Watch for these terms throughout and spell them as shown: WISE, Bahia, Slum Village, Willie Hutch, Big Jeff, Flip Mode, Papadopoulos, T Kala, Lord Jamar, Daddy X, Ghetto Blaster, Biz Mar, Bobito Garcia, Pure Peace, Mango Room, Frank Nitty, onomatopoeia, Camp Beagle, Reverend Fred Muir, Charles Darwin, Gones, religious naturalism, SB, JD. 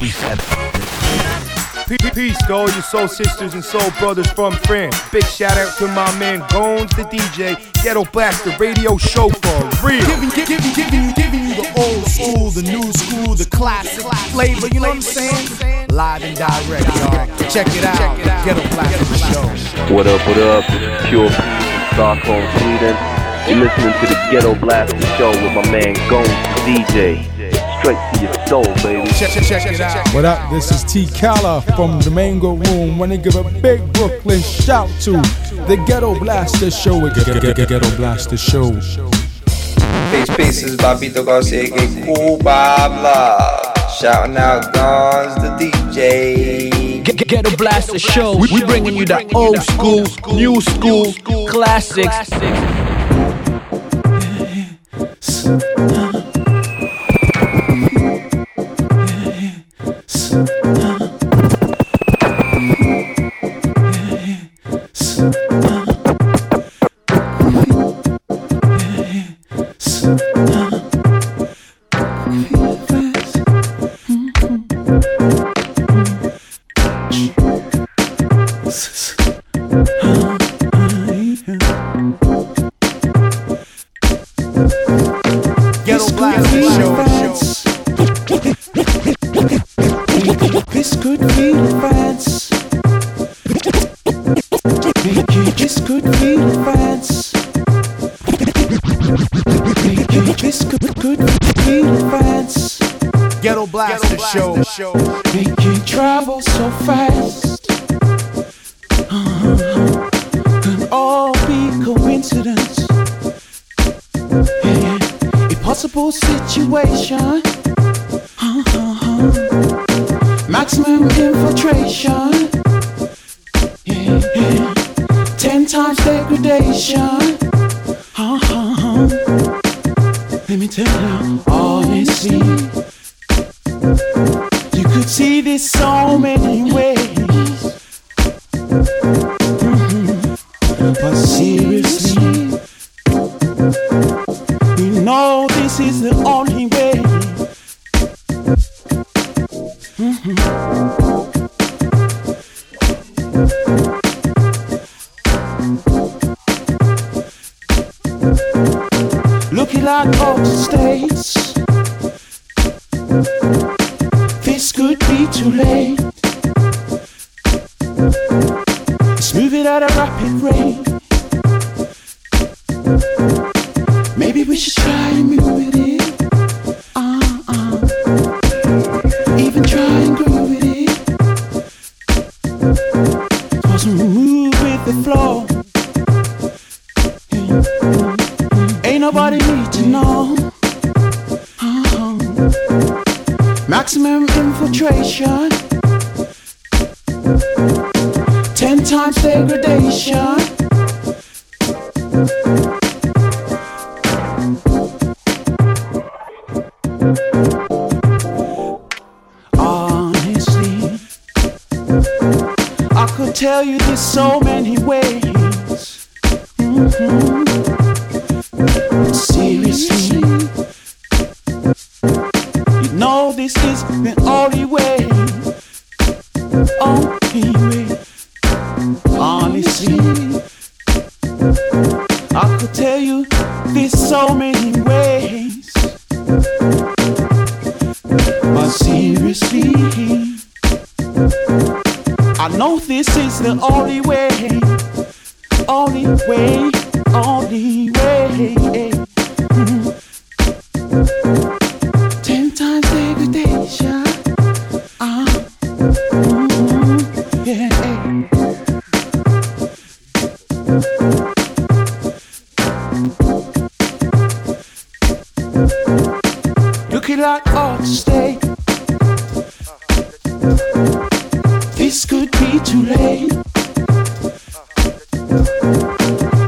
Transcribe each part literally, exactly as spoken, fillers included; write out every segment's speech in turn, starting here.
We said peace to all your soul sisters and soul brothers from France. Big shout out to my man Gones the D J, Ghetto Blaster radio show for real. Giving, giving, giving, giving you the old school, the new school, the classic flavor. You know what I'm saying? Live and direct, y'all. Check it out, Ghetto Blaster show. What up? What up? Pure Peace in Stockholm, Sweden. You're listening to the Ghetto Blaster show with my man Gones the D J. Straight to your soul, baby. Check, check, check it out. What up? This is T Kala from the Mango Room. Want to give a big Brooklyn shout to the Ghetto Blaster Show. Ghetto Blaster Show. Peace, peace. This is Bobito Garcia, aka Cool Bob Love. Shouting out Guns, the D J. Ghetto Blaster Show. We bringing you the old school, new school, classics.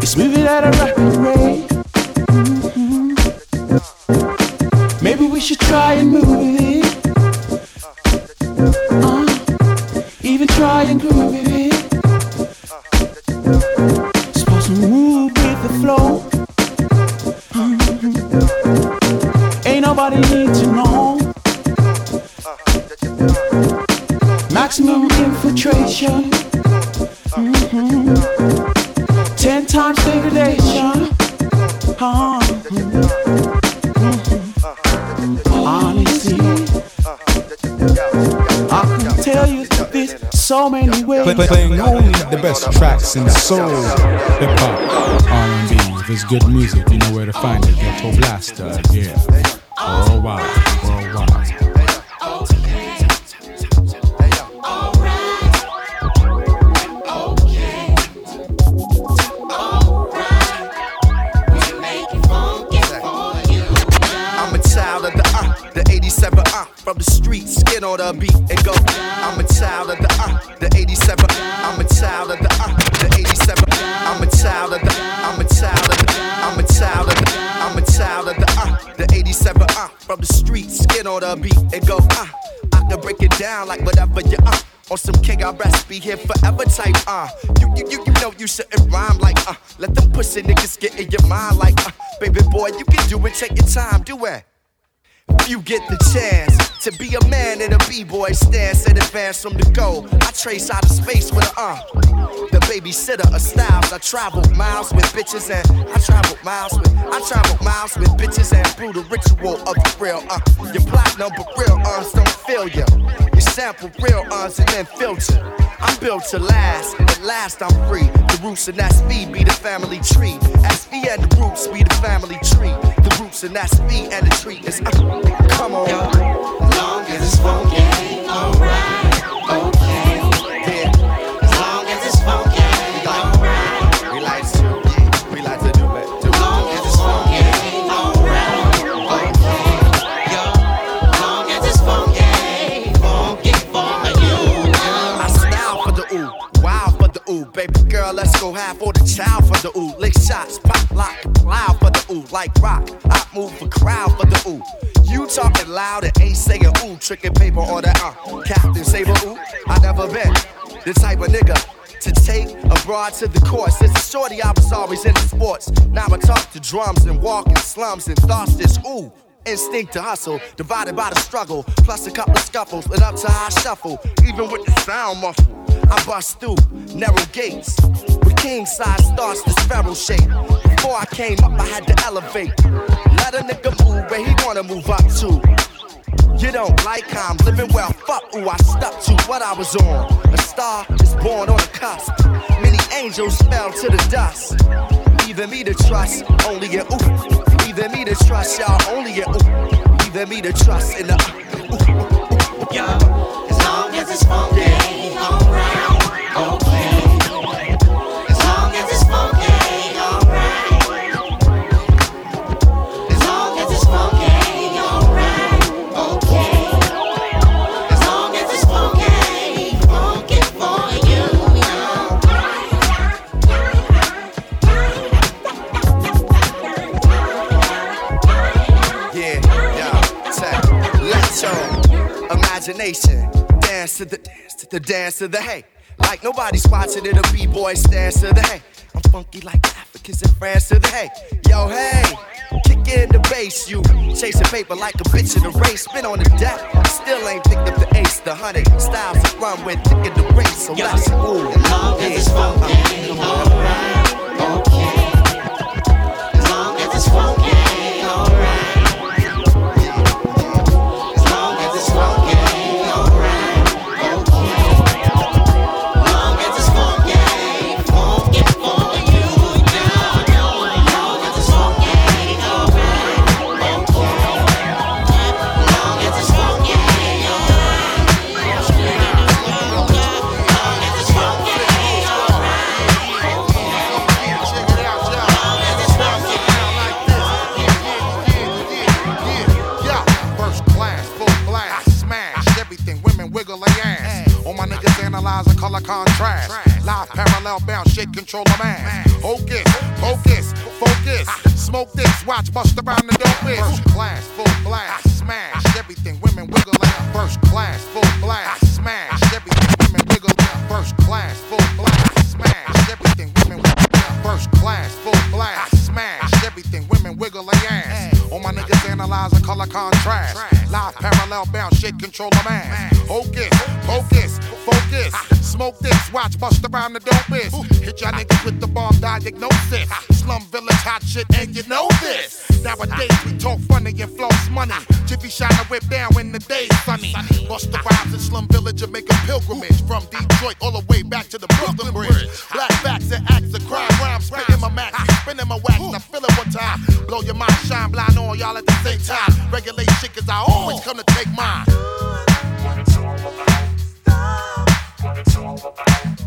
It's moving at a rapid rate. concentration. Mm-hmm. Ten times degradation. Uh-huh. Mm-hmm. Honesty. I can tell you this so many ways. Play, play, playing only the best tracks in soul, hip hop, R and B. If it's good music, you know where to find it. Ghetto Blaster, yeah. Worldwide, worldwide. From the street, skin on the beat and go. I'm a child of the uh, the eighty-seven. I'm a child of the uh, the eighty-seven. I'm a child of the, I'm a child of the, I'm a child of the, I'm a child of the uh, the eighty-seven. Uh, from the street, skin on the beat and go. Uh, I can break it down like whatever you uh. On some King I rest, be here forever type, uh you, you, you, you know you shouldn't rhyme like, uh let them pussy niggas get in your mind like, uh baby boy, you can do it, take your time, do it. You get the chance to be a man in a b-boy stance and advance from the goal. I trace out of space with an uh. The babysitter of styles. I travel miles with bitches and I travel miles with I travel miles with bitches and brutal ritual of the real uh. Your platinum but real uns don't feel you. You sample real uns and then filter. I'm built to last, at last I'm free. The roots in S B be the family tree. S B and the roots be the family tree. The roots in S B and the tree is uh, come on. As long as it's funky, alright, okay. Yeah. As long as it's funky, alright. We like to, yeah, we like to do it. As long as it's funky, alright, okay. Yo, as long as it's funky, funky for you. I style for the ooh, wild for the ooh, baby girl, let's go half or the child for the ooh. Lick shots, pop lock, loud for the ooh, like rock. I move for crowd for the ooh. You talking loud and ain't saying ooh, tricking paper or that uh, Captain Saber ooh. I never been the type of nigga to take a broad to the course. Since a shorty, I was always into sports. Now I talk to drums and walk in slums and thoughts this ooh. Instinct to hustle, divided by the struggle, plus a couple of scuffles, and up to high shuffle. Even with the sound muffled, I bust through narrow gates. With king size starts this feral shape. Before I came up, I had to elevate. Let a nigga move where he wanna move up to. You don't like how I'm living well, fuck ooh, I stuck to what I was on. A star is born on a cusp. Many angels fell to the dust. Leaving me to trust, only an ooh. Leaving me to trust, y'all, only in ooh. Leaving me to trust in the ooh, ooh, ooh, ooh. Yo, as long as it's funky, alright, okay. As long as it's funky, alright. As long as it's funky, alright, okay. As long as it's funky, funky for you. Yeah, yeah, tap. Let your imagination dance to the dance to the dance to the hey. Like nobody's watching it, a b-boy stance to the hey. I'm funky like Africans in France to the hey. Yo, hey, kick in the bass, you chasing paper like a bitch in a race. Been on the deck, still ain't picked up the ace, the honey. Styles to run with, thick in the race, so let's go. As long as it's funky, alright, okay. As long as it's funky, alright. Color contrast, Trans. Live parallel bound, shit control a man. Focus, focus, focus. Smoke this, watch bust around the dope bitch. First class, full blast, smash everything. Women wiggle out. First class, full blast, smash everything. Women wiggle out. First class, full blast, smash everything. Women wiggle out. First class, full blast, smash everything. Women wiggle their ass. All my niggas analyze a color contrast. Live parallel bound, shit. kid control a man. Hocus, focus, focus. Smoke this, watch bust around the dope is. Hit y'all niggas with the bomb diagnosis. Slum Village hot shit, and you know this. Nowadays we talk funny and floss money. Jiffy shine a whip down in the day, sunny. Bust the vibes in Slum Village and make a pilgrimage from Detroit all the way back to the Brooklyn Bridge. Black facts and acts of crime, rhymes spinning my max, spinning my wax. I feel it one time, blow your mind, shine blind on y'all at the same time. Regulate shit, 'cause I always come to take mine. What it's all about. Stop. What it's all about.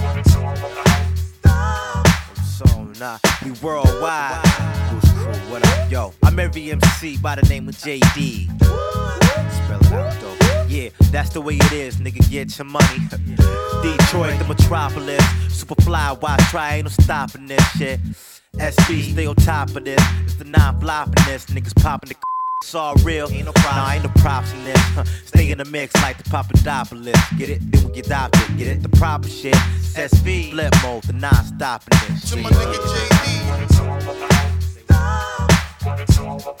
What it's all about. Stop. I'm so not. We worldwide. Who's crew? What up, yo? I'm every M C by the name of J D. Spell it out, though. Yeah, that's the way it is, nigga, get your money. Detroit, the metropolis. Superfly, why try? Ain't no stopping this shit. S B, stay on top of this. It's the non-flopping this. Niggas popping the c***. It's all real. Ain't no props. Nah, ain't no props in this. Stay in the mix like the Papadopoulos. Get it? Then we get adopted. Get it? The proper shit. S B, flip mode, the non-stopping this. To my nigga J D. What it's all about. Stop. What it's all about.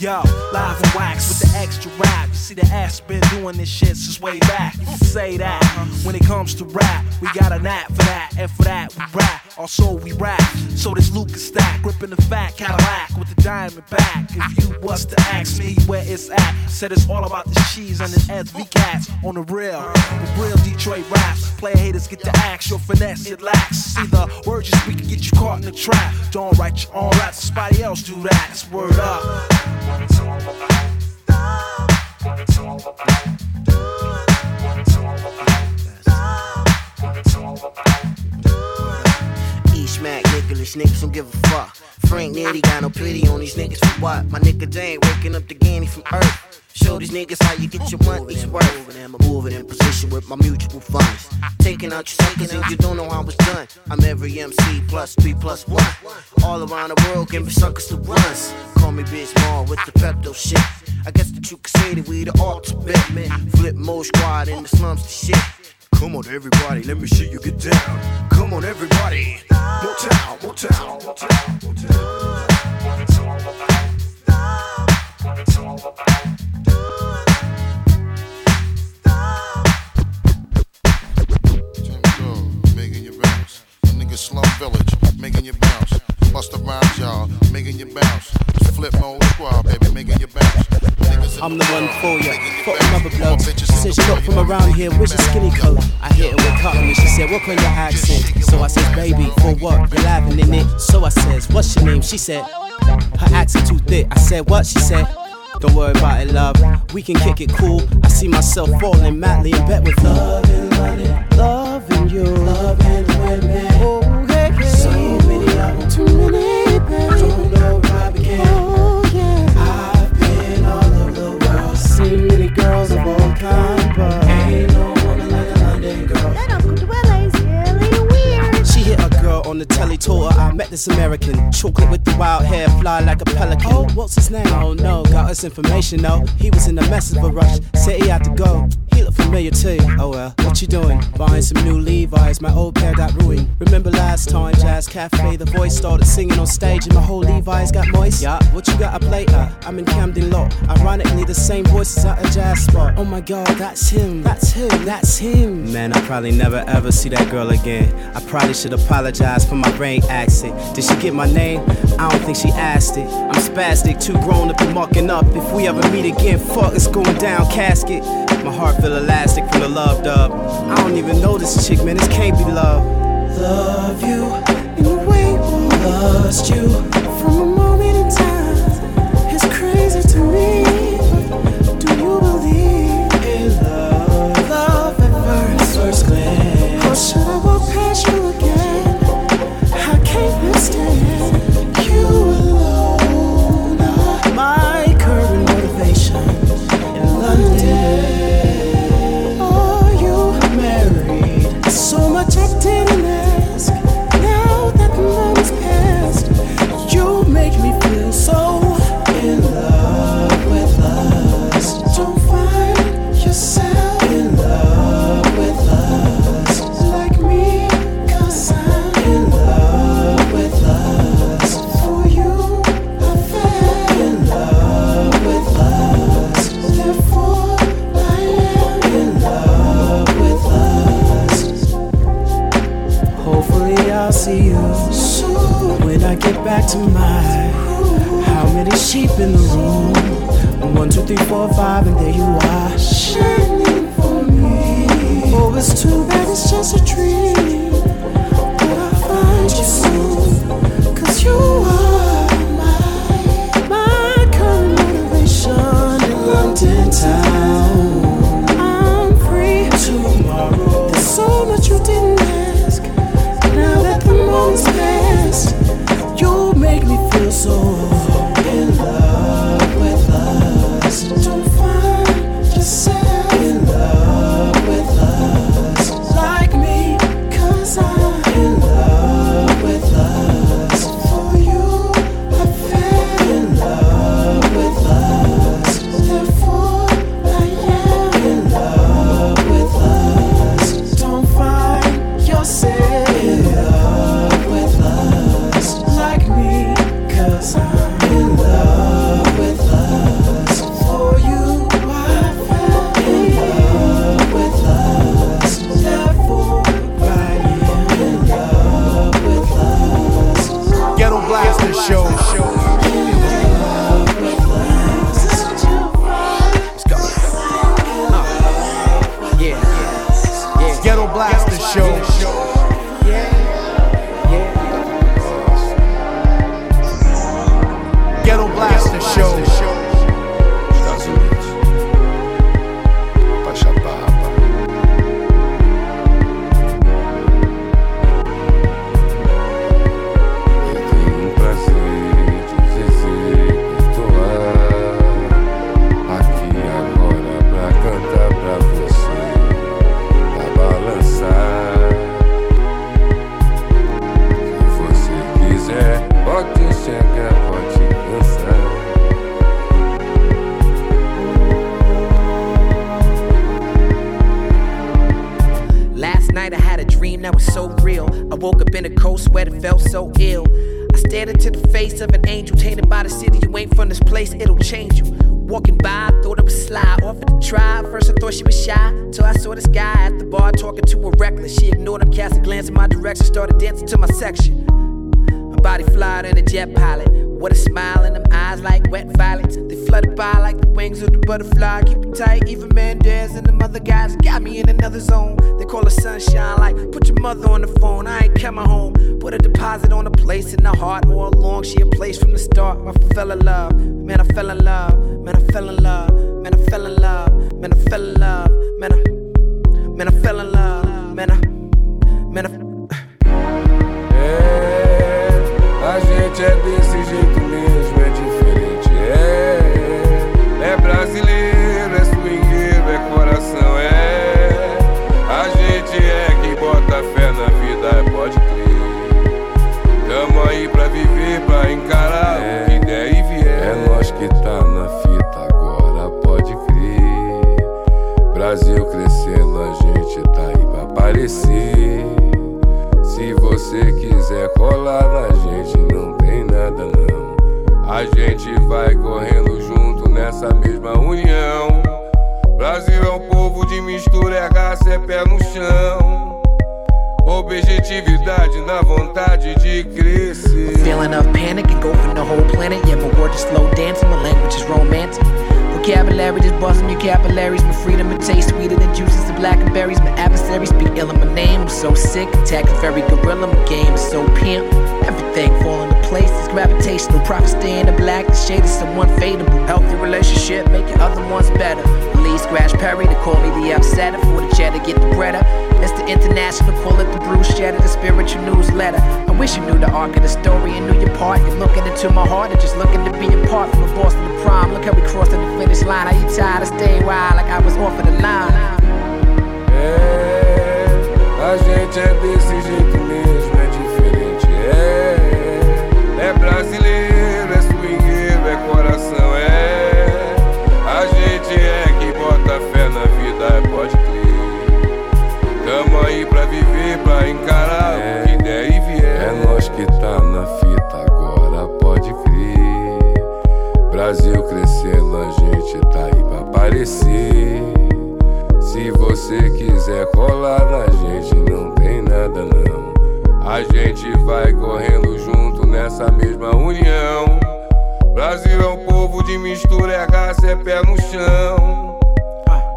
Yo, live and wax with the extra rap. You see the ass been doing this shit since way back. You can say that when it comes to rap, we got a knack for that, and for that we rap. Also we rap, so this Lucas stack, gripping the fat Cadillac with the diamond back. If you was to ask me where it's at, said it's all about the cheese and the S B cats on the real, the real Detroit raps. Player haters get to ask your finesse, it lacks. See the words you speak can get you caught in the trap. Don't write your own raps, somebody else do that. It's word up. What it's all about. Stop. What it's all about. Do it. What it's all about. Stop. What it's all about. Do it. East Mac, Nicholas, niggas don't give a fuck. Frank Nitty got no pity on these niggas for what? My nigga Jay ain't waking up the Ganny from Earth. Show these niggas how you get your money's worth. I'm moving in position with my mutual funds. Taking out your suckers and you don't know how it's done. I'm every M C plus three plus one. All around the world giving suckers to runs. Call me Biz Mar with the Pepto shit. I guess that you could say that we the ultimate man. Flip Mode squad in the slums to shit. Come on everybody, let me see you get down. Come on everybody. More town, more town, more town, more town. What it's all about. Stop. What it's all about. Slum Village, making you bounce. Bust around, y'all, making you bounce. Flip mode squad, baby, making you bounce. I'm the one for ya, fuck another bloke. Said she got from around here, which is skinny colour. I hit her with cutting and she said, "Work on your accent." So I says, "Baby, for what? You're laughing in it." So I says, "What's your name?" She said, "Her accent too thick." I said, "What?" She said, "Don't worry about it, love. We can kick it cool." I see myself falling madly in bed with love. Loving money, loving you, loving women. Oh, too many, babe. Don't know where I began. Oh, yeah. I've been all over the world. Seen many girls of all kinds, but ain't no woman like a London girl. That Uncle Dwelly's really weird. She hit a girl on the telly, told her I met this American. Chocolate with the wild hair, fly like a pelican. Oh, what's his name? Oh, no, got us information, though. He was in a mess of a rush, said he had to go. He looked familiar too. Oh well, what you doing? Buying some new Levi's, my old pair got ruined. Remember last time, Jazz Cafe, the voice started singing on stage and my whole Levi's got moist? Yeah, what you got up later? I'm in Camden Lock. Ironically, the same voices at a jazz spot. Oh my god, that's him, that's him, that's him. Man, I probably never ever see that girl again. I probably should apologize for my brain accent. Did she get my name? I don't think she asked it. I'm spastic, too grown to be mucking up. If we ever meet again, fuck, it's going down, casket. My heart feel elastic from the love dub. I don't even know this chick, man, this can't be love. Love you in a way we lost you from a moment in time. It's crazy to me. Do you believe in love? Love at first, first glance. Or should I walk past you again? I can't withstand you alone. Are my current motivation in London. So much I didn't ask. Now that the moment's passed, you sheep in the room. One, two, three, four, five, and there you are, shining for me. Oh, it's too bad it's just a dream, but I'll find you soon, 'cause you are my, my current motivation. In London town, I'm free tomorrow. There's so much you didn't ask. Now that the moment's past, you make me feel so Brasil é um mistura é raça, é pé no chão.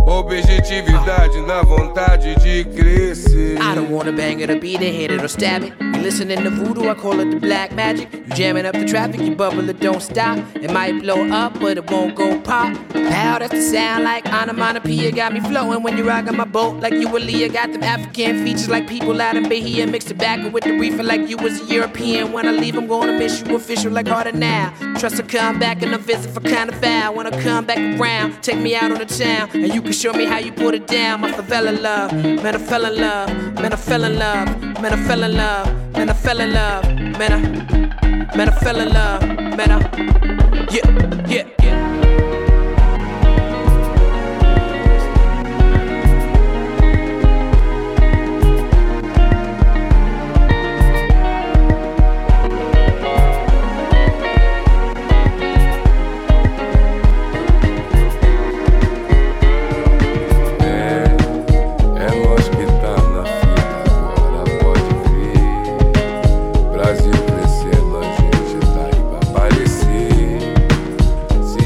Objetividade na vontade de crescer. I don't wanna bang it or beat it, hit it or stab it. You listening to voodoo, I call it the black magic. You jamming up the traffic, you bubble, it don't stop. It might blow up, but it won't go pop. Pow, that's the sound like onomatopoeia. Got me flowing when you're rocking my boat like you a Leah. Got them African features like people out in Bahia. Mix tobacco with the reefer like you was a European. When I leave, I'm gonna miss you official like harder now. Trust to come back and I visit for kind of foul. Wanna come back around, take me out on the town, and you can show me how you put it down. My favela love, man I fell in love, man I fell in love, man I fell in love, man I fell in love, man I, man I fell in love, man I, yeah, yeah, yeah. Brasil crescendo, a gente tá aí pra aparecer. Se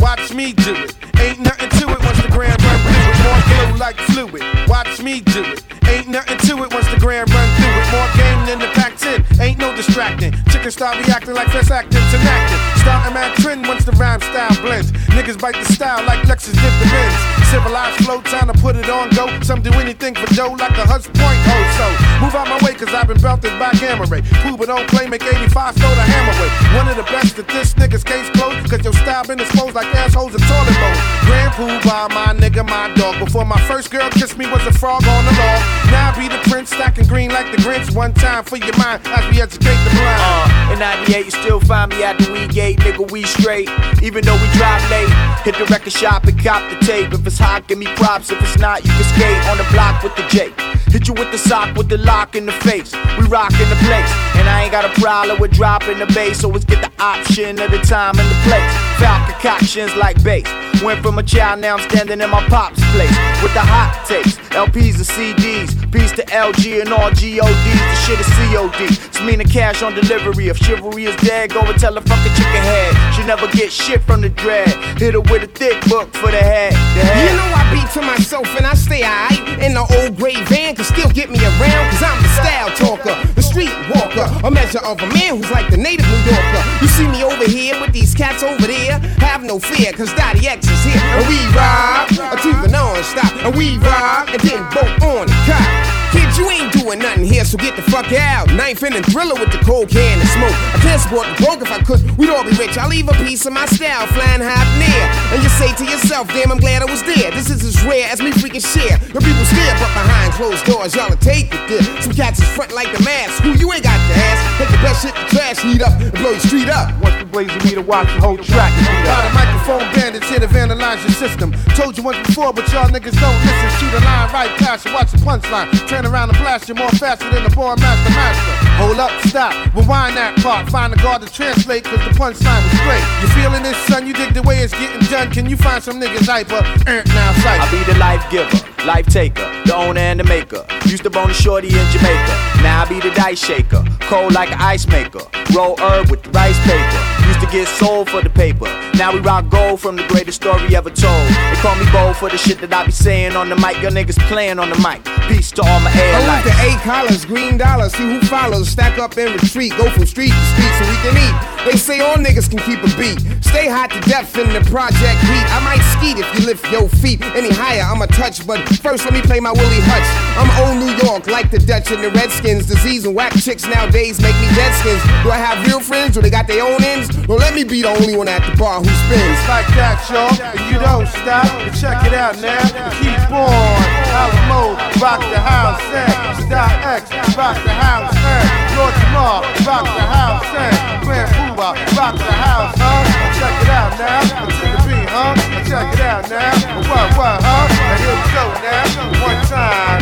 watch me do it. Ain't nothing to it once the gram run through it. More flow like fluid, watch me do it. Ain't nothing to it once the gram run through it. More game than the Pac ten, ain't no distracting. Chickens start reacting like that's acting to acting. Starting around trend once the rhyme style blends. Niggas bite the style like Lexus did the Benz. Civilized flow, time to put it on go. Some do anything for dough like a Hutch Point ho. So move out my way, cause I've been belted by Gamma Ray. Poo, but don't play, make eighty-five, throw the hammer away. One of the best at this nigga's case closed, cause your style been exposed like assholes in toilet bowl. Grand Poo by my nigga, my dog. Before my first girl kissed me was a frog on the log. Now I be the prince, stacking green like the Grinch. One time for your mind, as we educate the blind. Uh, in ninety-eight, you still find me at the weed gate, nigga, we straight. Even though we drive late, hit the record shop and cop the tape. If it's hot, give me props. If it's not, you can skate on the block with the J. Hit you with the sock, with the lock in the face. We rockin' the place, and I ain't got a problem with dropping the bass. Always get the option of the time and the place. Foul concoctions like bass. Went from a child, now I'm standing in my pop's place with the hot takes, L Ps and C Ds. Peace to L G and all G O Ds. The shit is C O D. It's meaning cash on delivery. If chivalry is dead, go and tell a fucking chicken head. She never get shit from the dread. Hit her with a thick book for the head. The head. You know I beat to myself and I stay aight. In the old gray van can still get me around, cause I'm the style talker, the street walker, a measure of a man who's like the native New Yorker. You see me over here with these cats over there. Have no fear, cause Daddy X is here. And we ride a tooth and non-stop. And we ride and then boat on the cop. Kid, you ain't doing nothing here, so get the fuck out. Knife in and thriller with the cold can and smoke. I can't support the broke, if I could, we'd all be rich. I leave a piece of my style flying high up near. And you say to yourself, damn, I'm glad I was there. This is as rare as me freaking share. Your people stare, but behind closed doors, y'all will take it there. Some cats is front like the mask. Who you ain't got the ass. Take the best shit to trash, heat up, and blow your street up. Once the blaze, you need to watch the whole track. Got a microphone bandits here to vandalize your system. Told you once before, but y'all niggas don't listen. Shoot a line right past you, watch the punchline. Around and blast you more faster than the born master master. Hold up, stop, rewind that part. Find a guard to translate, cause the punchline was straight. You feeling this, son? You dig the way it's getting done? Can you find some niggas hyper? Er, now cypher. I be the life giver, life taker, the owner and the maker. Used to bone a shorty in Jamaica. Now I be the dice shaker, cold like an ice maker. Roll herb with the rice paper. Used to get sold for the paper. Now we rock gold from the greatest story ever told. They call me bold for the shit that I be saying on the mic. Your niggas playing on the mic. Peace to all my airlines. Owns the eight collars, green dollars. See who follows. Stack up and retreat. Go from street to street so we can eat. They say all niggas can keep a beat. Stay hot to death in the project heat. I might skeet if you lift your feet any higher. I'ma touch, but first let me play my Willie Hutch. I'm old New York like the Dutch and the Redskins. Disease and whack chicks nowadays make me deadskins. Do I have real friends or they got their own ends? Well, let me be the only one at the bar who spins. It's like that, y'all, and you don't stop. And check it out now, and keep on. Alamo, rock the house, and Star X, rock the house, and Lord Jamar, rock the house, and Grand Poobah, rock the house, huh? Check it out now, and to the beat, huh? Check it out now, and what, what, huh? And here we go now, one time.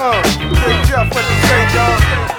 Uh, Big Jeff, what you say, y'all?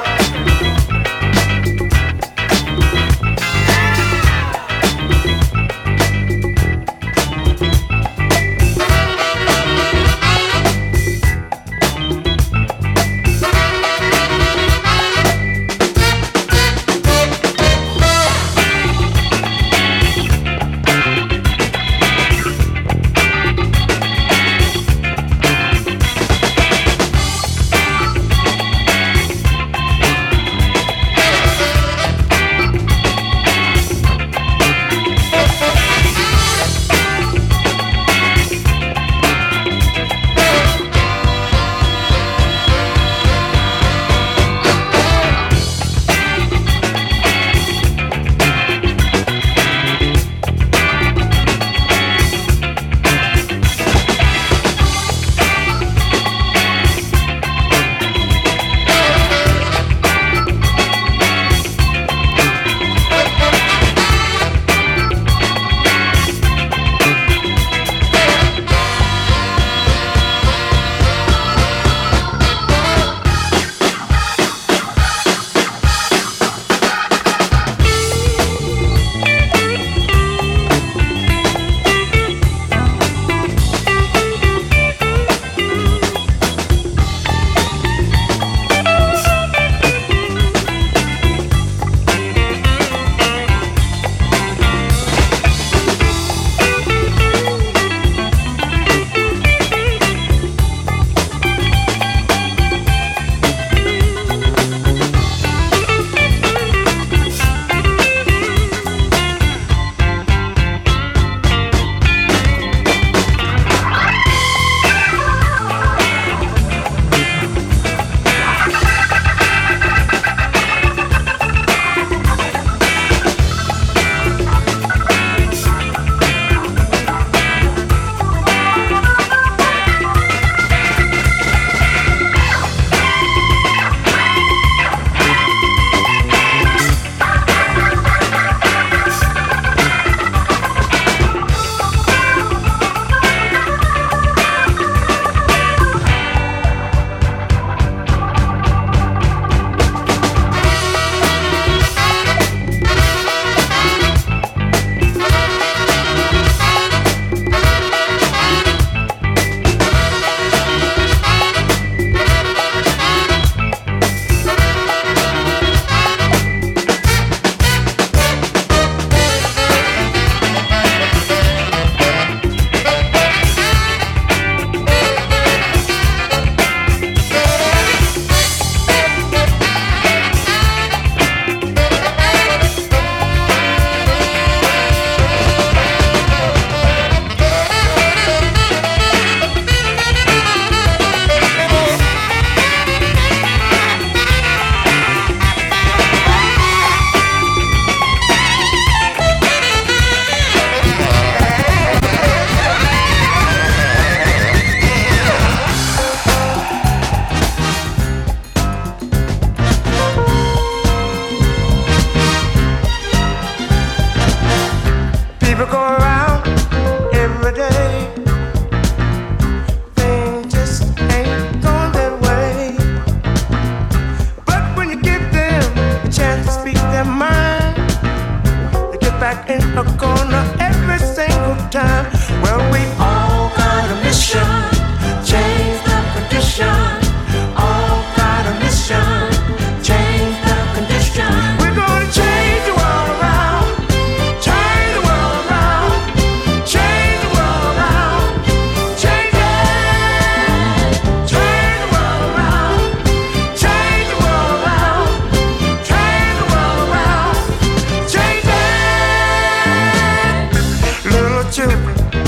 children,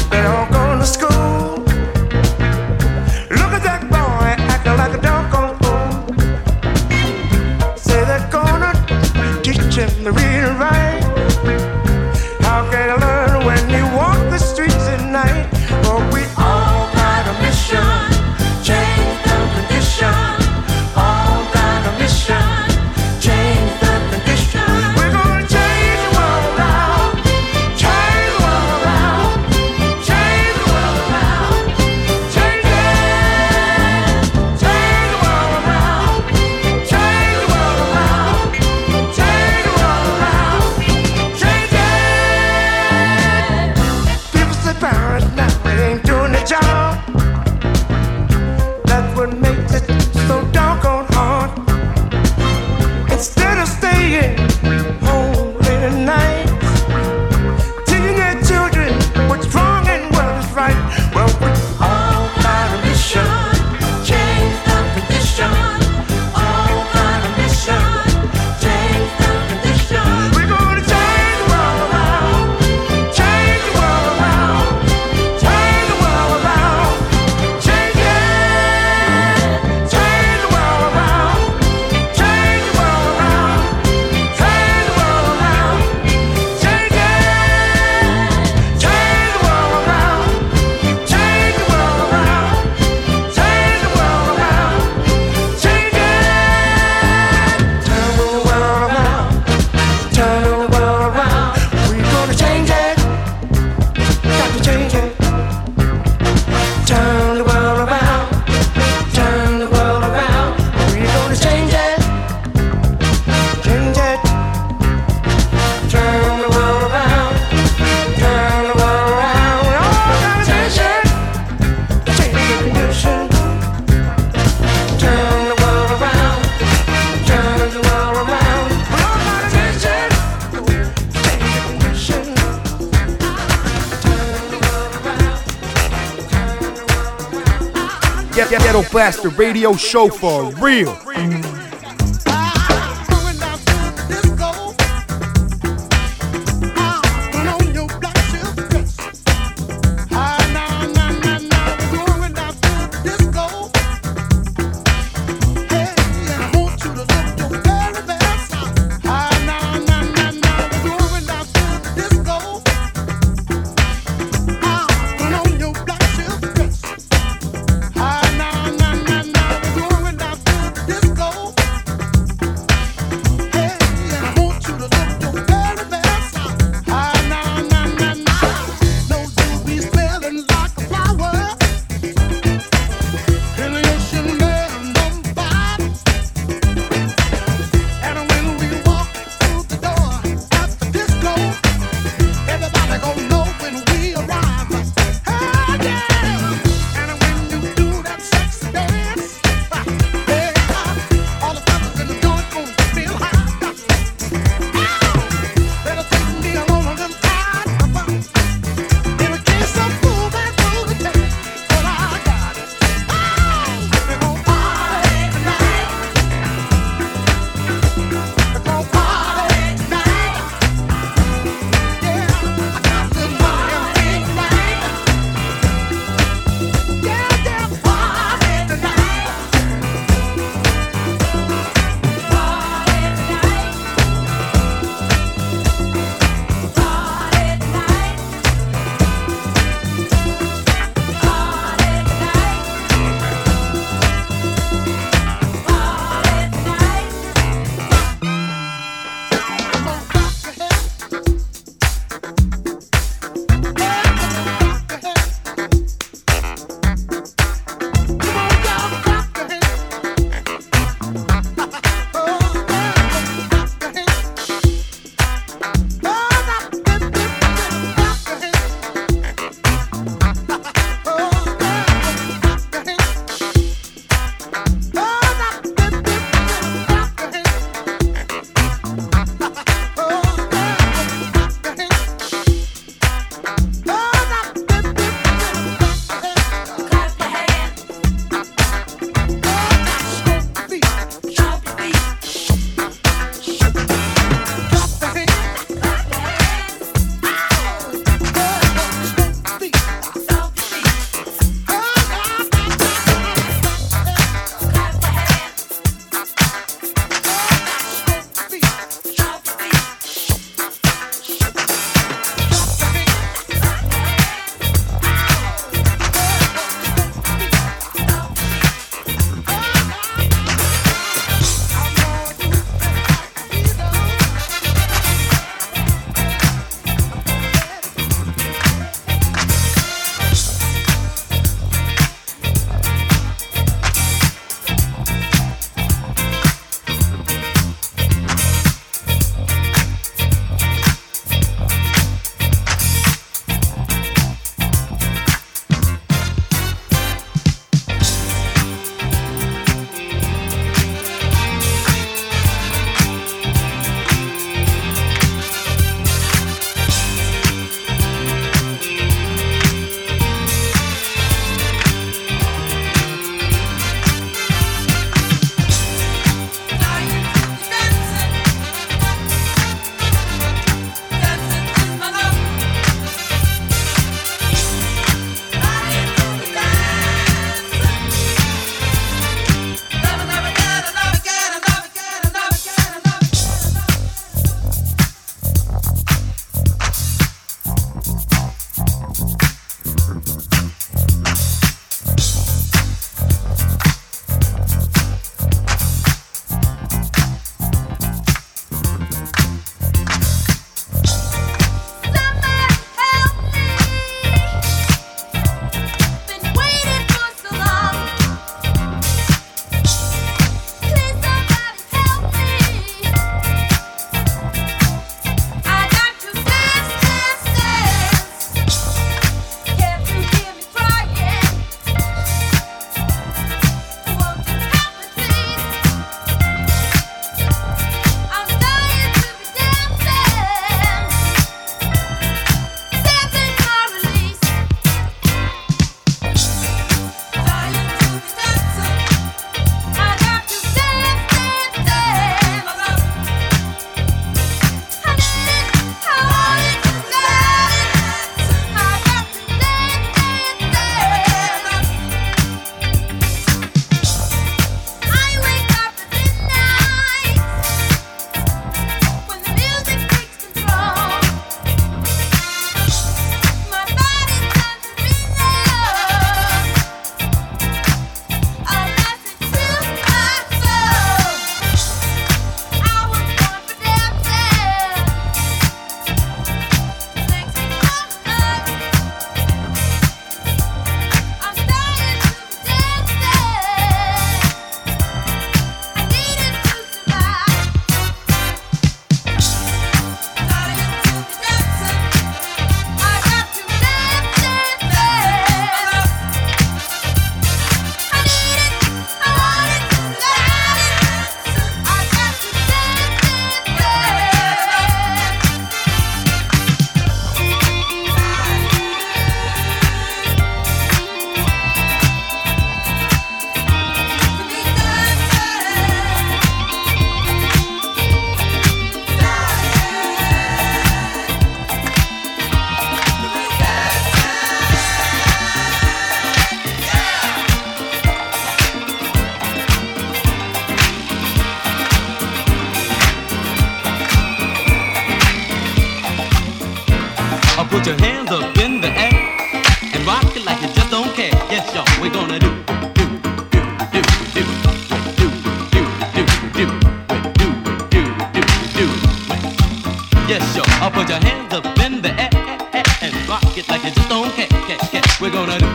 they all going to school. Look at that boy acting like a doggone fool. Say they're gonna teach him to read and write. How can I learn when you walk the streets at night? Well, we all got a mission, change the condition. All got a mission. Ghetto Blaster radio show for real. Go! Put your hands up in the air and rock it like you just don't care. Yes, y'all, we're gonna do, do, do, do, do, do, do, do, do, do, do, do, do, yes, y'all, I'll put your hands up in the air and rock it like you just don't care. We're gonna do,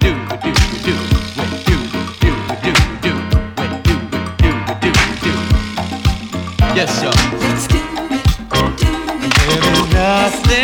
do, do, do, do, do, do, do, do, do, do, do, yes, y'all. Let's do it, do it. Nothing.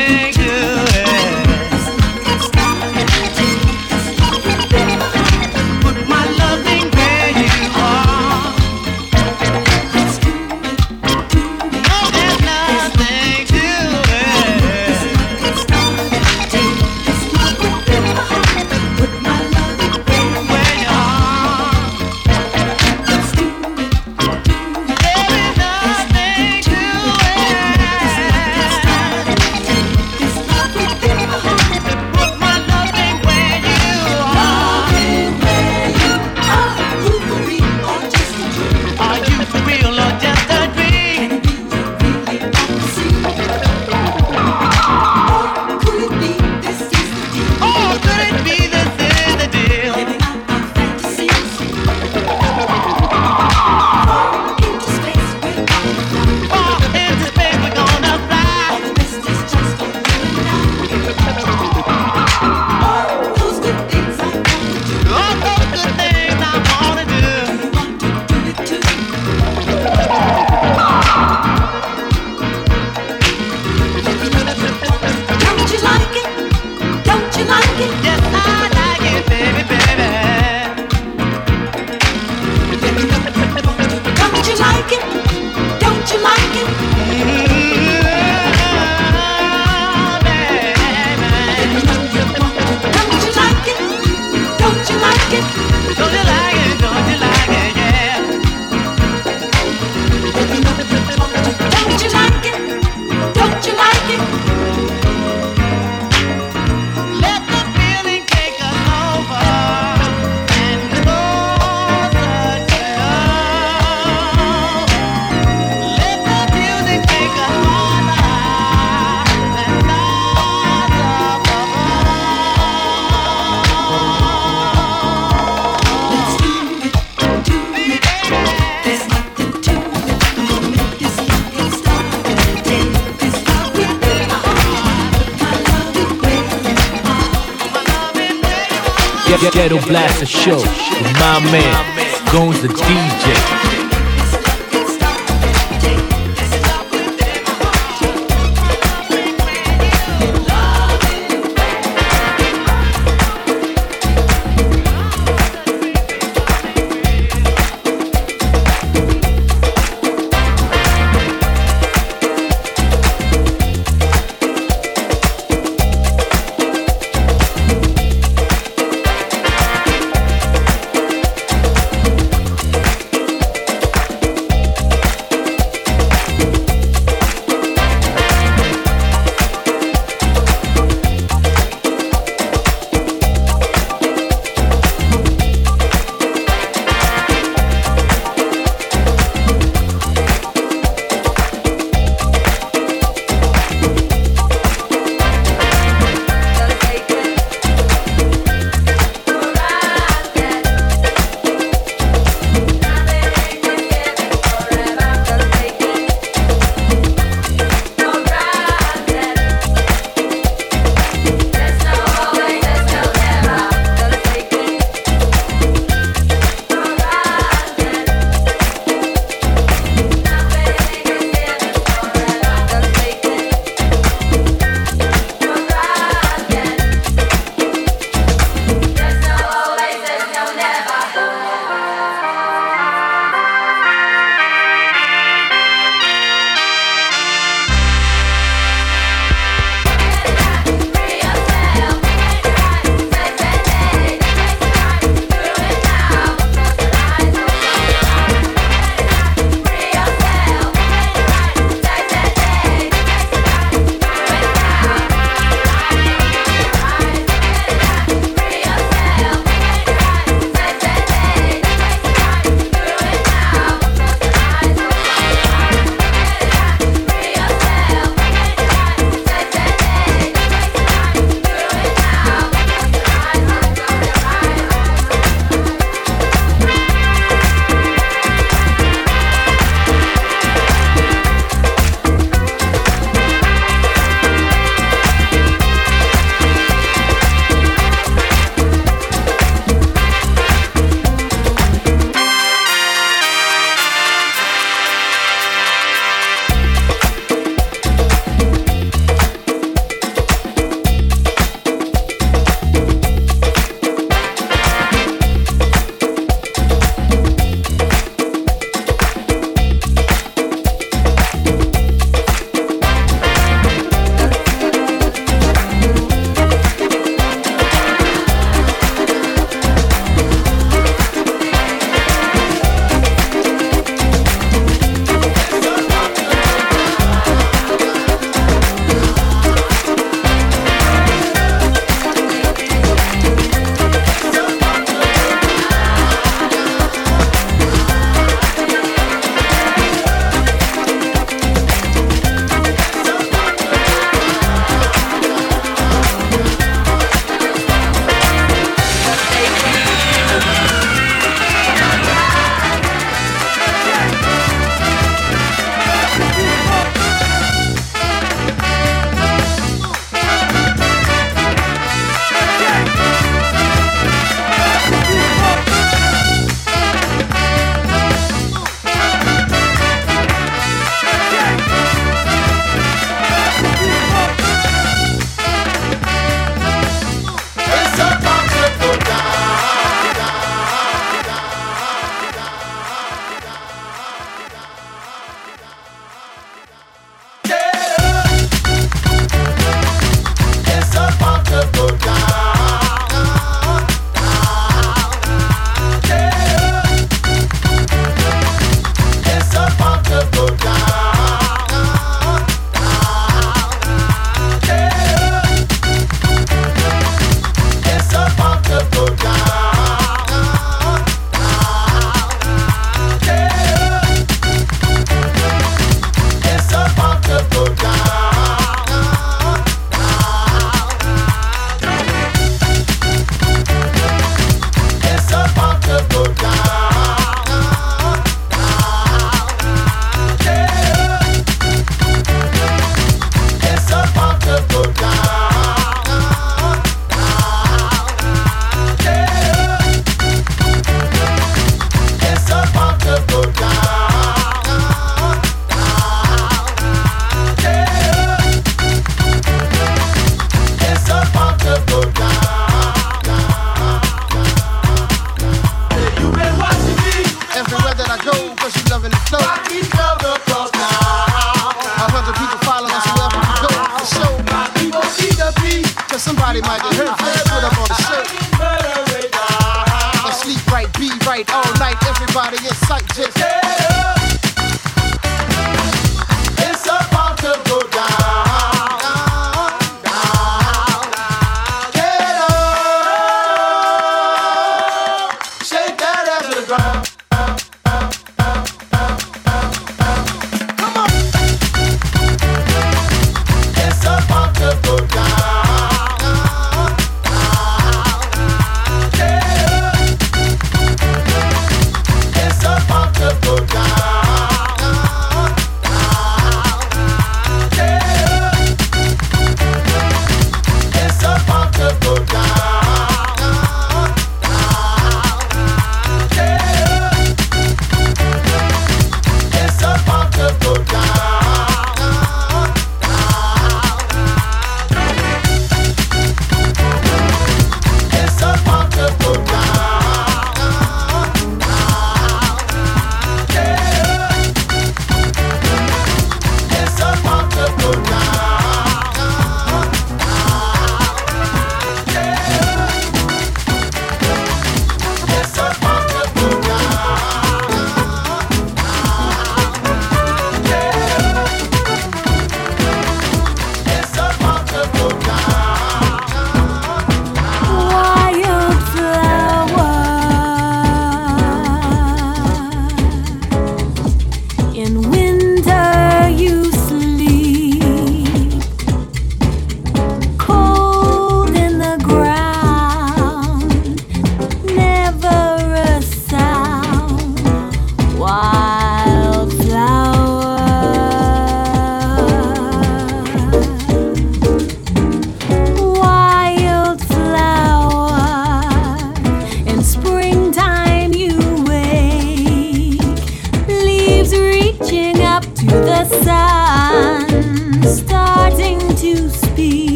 Ghetto Blaster show with my man Gones the D J.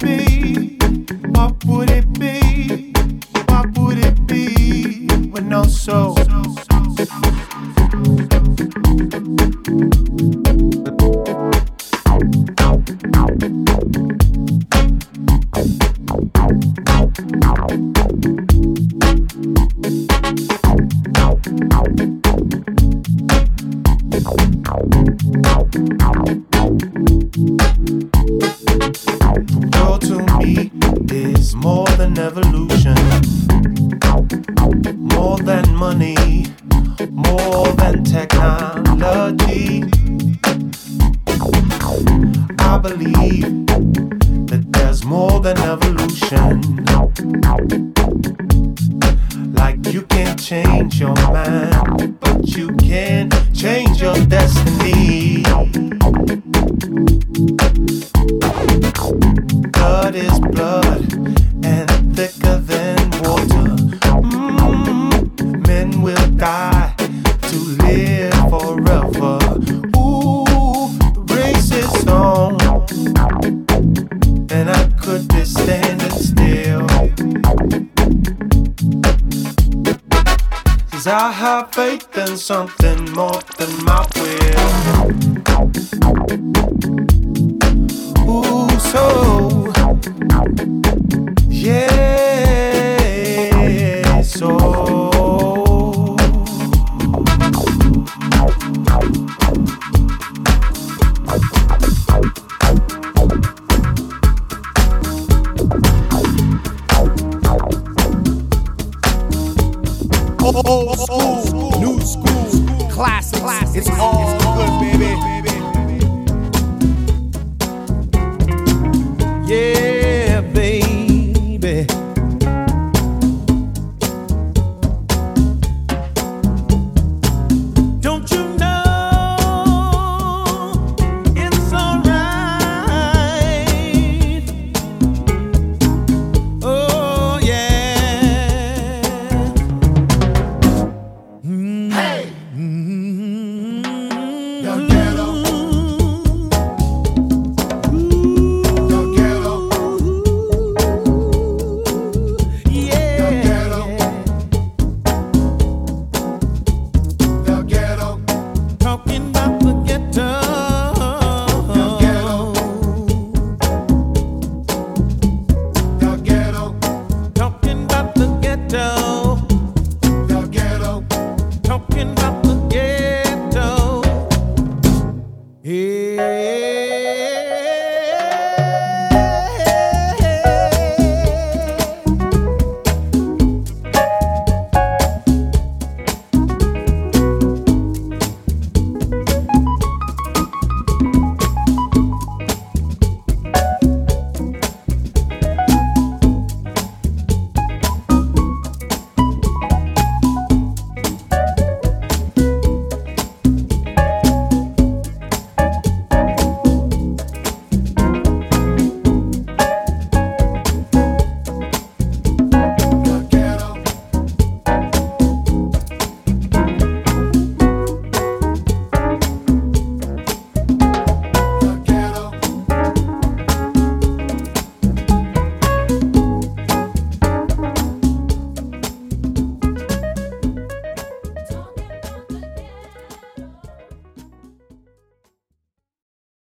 be? What would it be? What would it be with no soul? Talking about the ghetto. Yeah.